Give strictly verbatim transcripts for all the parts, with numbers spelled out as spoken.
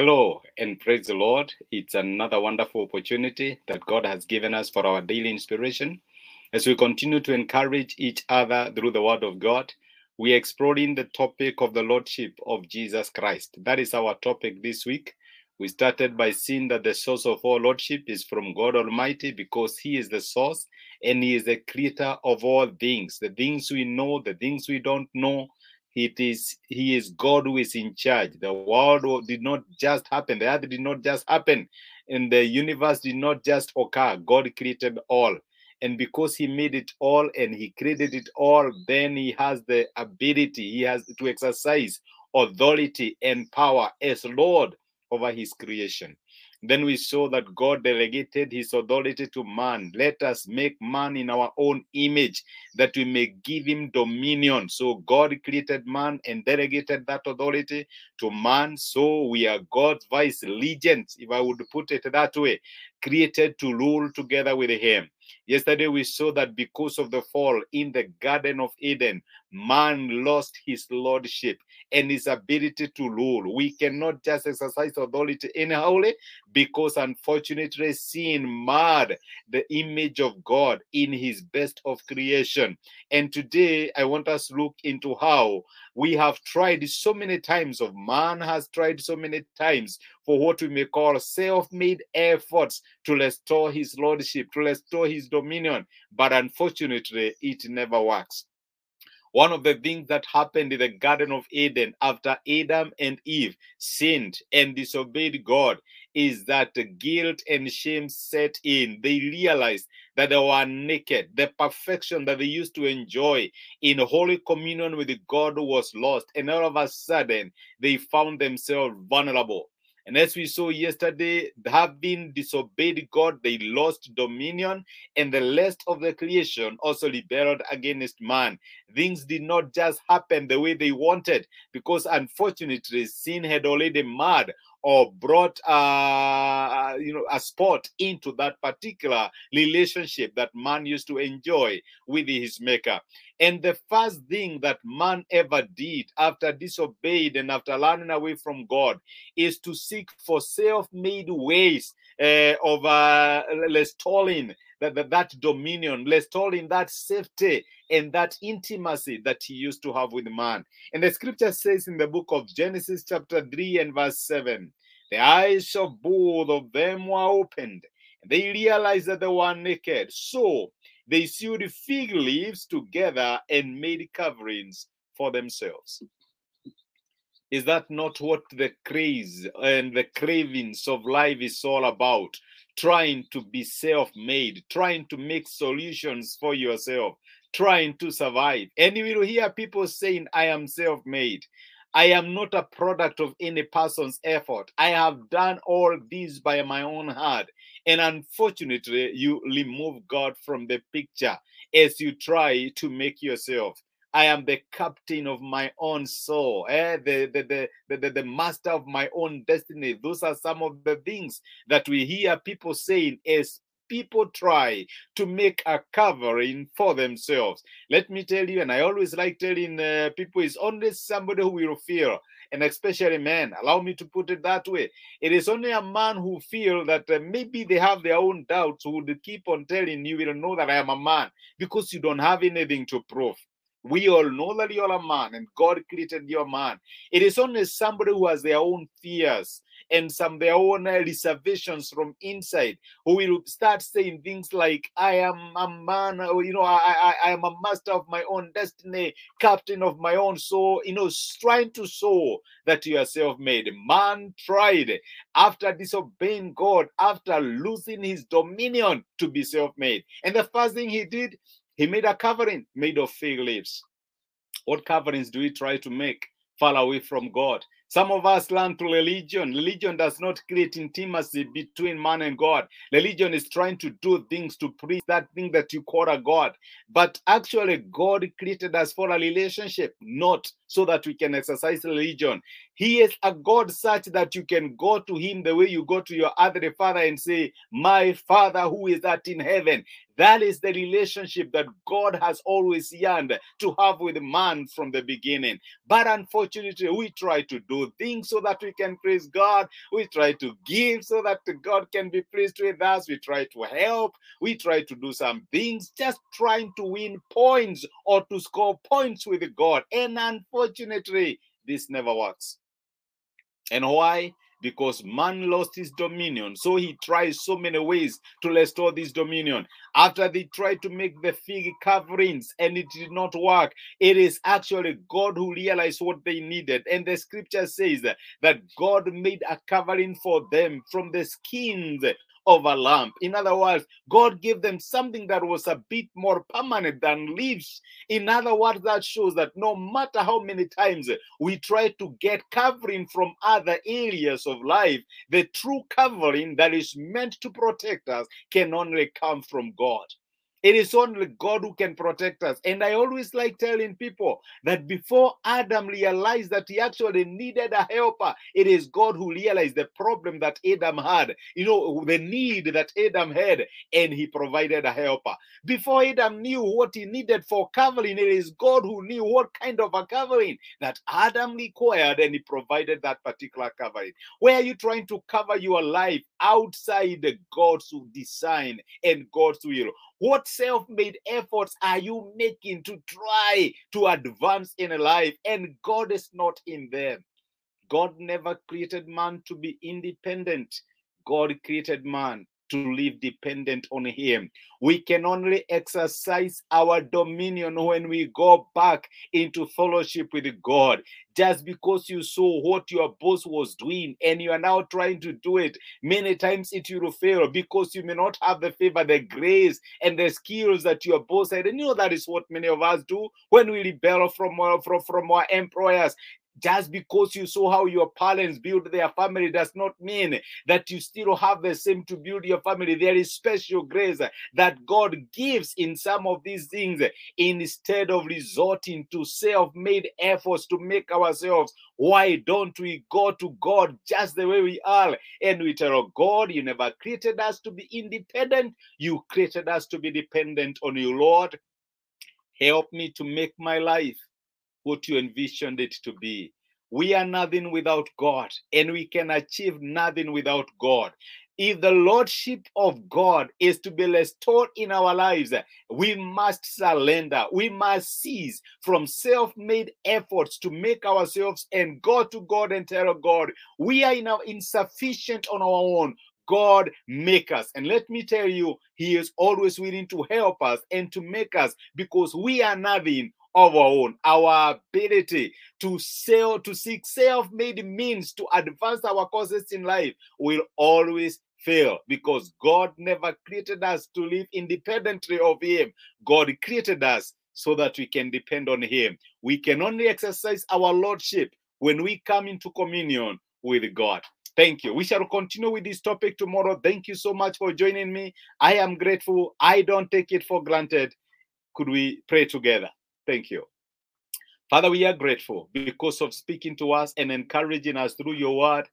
Hello and praise the Lord. It's another wonderful opportunity that God has given us for our daily inspiration. As we continue to encourage each other through the Word of God, we are exploring the topic of the Lordship of Jesus Christ. That is our topic this week. We started by seeing that the source of all Lordship is from God Almighty because He is the source and He is the creator of all things. The things we know, the things we don't know, It is, he is God who is in charge. The world did not just happen. The earth did not just happen. And the universe did not just occur. God created all. And because he made it all and he created it all, then he has the ability, he has to exercise authority and power as Lord over his creation. Then we saw that God delegated his authority to man. Let us make man in our own image, that we may give him dominion. So God created man and delegated that authority to man. So we are God's vice regents, if I would put it that way, created to rule together with him. Yesterday we saw that because of the fall in the Garden of Eden, man lost his lordship and his ability to rule. We cannot just exercise authority anyhow, because unfortunately sin marred the image of God in his best of creation. And today I want us to look into how we have tried so many times, of man has tried so many times for what we may call self-made efforts to restore his lordship, to restore his dominion, but unfortunately it never works. One of the things that happened in the Garden of Eden after Adam and Eve sinned and disobeyed God is that guilt and shame set in. They realized that they were naked. The perfection that they used to enjoy in holy communion with God was lost. And all of a sudden, they found themselves vulnerable. And as we saw yesterday, having disobeyed God, they lost dominion, and the rest of the creation also rebelled against man. Things did not just happen the way they wanted, because unfortunately, sin had already marred or brought uh, you know, a spot into that particular relationship that man used to enjoy with his maker. And the first thing that man ever did after disobeyed and after running away from God is to seek for self-made ways uh, of uh, restoring that, that, that dominion, restoring that safety and that intimacy that he used to have with man. And the scripture says in the book of Genesis chapter three and verse seven, the eyes of both of them were opened. They realized that they were naked. So they sewed fig leaves together and made coverings for themselves. Is that not what the craze and the cravings of life is all about? Trying to be self-made, trying to make solutions for yourself, trying to survive. And you will hear people saying, I am self-made. I am not a product of any person's effort. I have done all this by my own hand. And unfortunately, you remove God from the picture as you try to make yourself. I am the captain of my own soul, eh? the, the, the, the, the master of my own destiny. Those are some of the things that we hear people saying as people try to make a covering for themselves. Let me tell you, and I always like telling uh, people, it's only somebody who will feel, and especially men, allow me to put it that way. It is only a man who feels that uh, maybe they have their own doubts who would keep on telling you, you don't know that I am a man, because you don't have anything to prove. We all know that you're a man and God created your man. It is only somebody who has their own fears and some their own reservations from inside who will start saying things like, I am a man, or, you know, I, I, I am a master of my own destiny, captain of my own soul, you know, trying to show that you are self-made. Man tried after disobeying God, after losing his dominion, to be self-made. And the first thing he did, he made a covering made of fig leaves. What coverings do we try to make far away from God? Some of us learn through religion. Religion does not create intimacy between man and God. Religion is trying to do things to preach that thing that you call a God. But actually, God created us for a relationship, not so that we can exercise religion. He is a God such that you can go to him the way you go to your other father and say, my Father who is that in heaven. That is the relationship that God has always yearned to have with man from the beginning. But unfortunately, we try to do things so that we can praise God. We try to give so that God can be pleased with us. We try to help. We try to do some things, just trying to win points or to score points with God. And unfortunately, this never works. And why? Because man lost his dominion. So he tries so many ways to restore this dominion. After they tried to make the fig coverings and it did not work, it is actually God who realized what they needed. And the scripture says that God made a covering for them from the skins of a lamb. In other words, God gave them something that was a bit more permanent than leaves. In other words, that shows that no matter how many times we try to get covering from other areas of life, the true covering that is meant to protect us can only come from God. It is only God who can protect us. And I always like telling people that before Adam realized that he actually needed a helper, it is God who realized the problem that Adam had, you know, the need that Adam had, and he provided a helper. Before Adam knew what he needed for covering, it is God who knew what kind of a covering that Adam required, and he provided that particular covering. Where are you trying to cover your life outside God's design and God's will? What self-made efforts are you making to try to advance in life? And God is not in them. God never created man to be independent. God created man to live dependent on him. We can only exercise our dominion when we go back into fellowship with God. Just because you saw what your boss was doing and you are now trying to do it, many times it will fail because you may not have the favor, the grace, and the skills that your boss had. And you know that is what many of us do when we rebel from, from, from our employers. Just because you saw how your parents build their family does not mean that you still have the same to build your family. There is special grace that God gives in some of these things. Instead of resorting to self-made efforts to make ourselves, why don't we go to God just the way we are? And we tell God, you never created us to be independent. You created us to be dependent on you, Lord. Help me to make my life what you envisioned it to be. We are nothing without God, and we can achieve nothing without God. If the lordship of God is to be restored in our lives, we must surrender. We must cease from self-made efforts to make ourselves and go to God and tell God, we are now insufficient on our own. God, make us. And let me tell you, he is always willing to help us and to make us, because we are nothing of our own. Our ability to sell, to seek self-made means to advance our causes in life will always fail, because God never created us to live independently of him. God created us so that we can depend on him. We can only exercise our lordship when we come into communion with God. Thank you. We shall continue with this topic tomorrow. Thank you so much for joining me. I am grateful. I don't take it for granted. Could we pray together? Thank you. Father, we are grateful because of speaking to us and encouraging us through your word,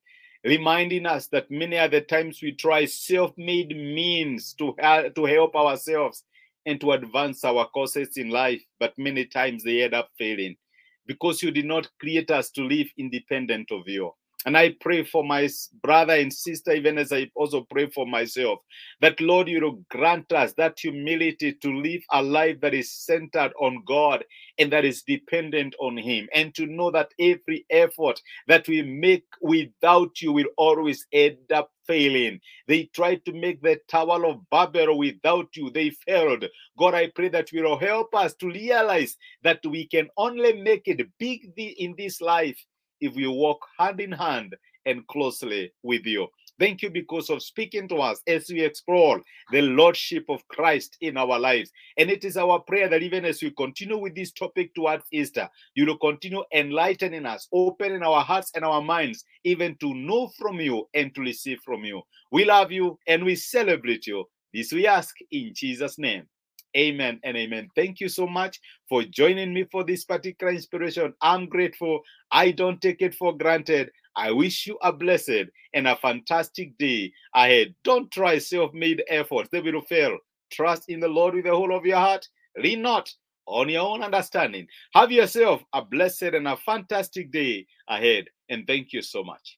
reminding us that many other times we try self-made means to, uh, to help ourselves and to advance our causes in life, but many times they end up failing because you did not create us to live independent of you. And I pray for my brother and sister, even as I also pray for myself, that, Lord, you will grant us that humility to live a life that is centered on God and that is dependent on him, and to know that every effort that we make without you will always end up failing. They tried to make the Tower of Babel without you. They failed. God, I pray that you will help us to realize that we can only make it big in this life if we walk hand in hand and closely with you. Thank you because of speaking to us as we explore the Lordship of Christ in our lives. And it is our prayer that even as we continue with this topic towards Easter, you will continue enlightening us, opening our hearts and our minds, even to know from you and to receive from you. We love you and we celebrate you. This we ask in Jesus' name. Amen and amen. Thank you so much for joining me for this particular inspiration. I'm grateful. I don't take it for granted. I wish you a blessed and a fantastic day ahead. Don't try self-made efforts. They will fail. Trust in the Lord with the whole of your heart. Lean not on your own understanding. Have yourself a blessed and a fantastic day ahead. And thank you so much.